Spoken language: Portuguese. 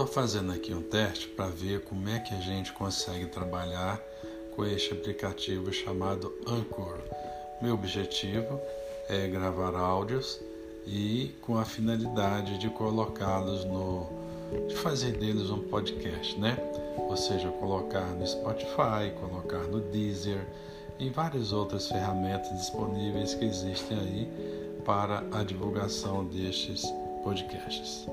Estou fazendo aqui um teste para ver como é que a gente consegue trabalhar com este aplicativo chamado Anchor. Meu objetivo é gravar áudios e com a finalidade de colocá-los de fazer deles um podcast, né? Ou seja, colocar no Spotify, colocar no Deezer e várias outras ferramentas disponíveis que existem aí para a divulgação destes podcasts.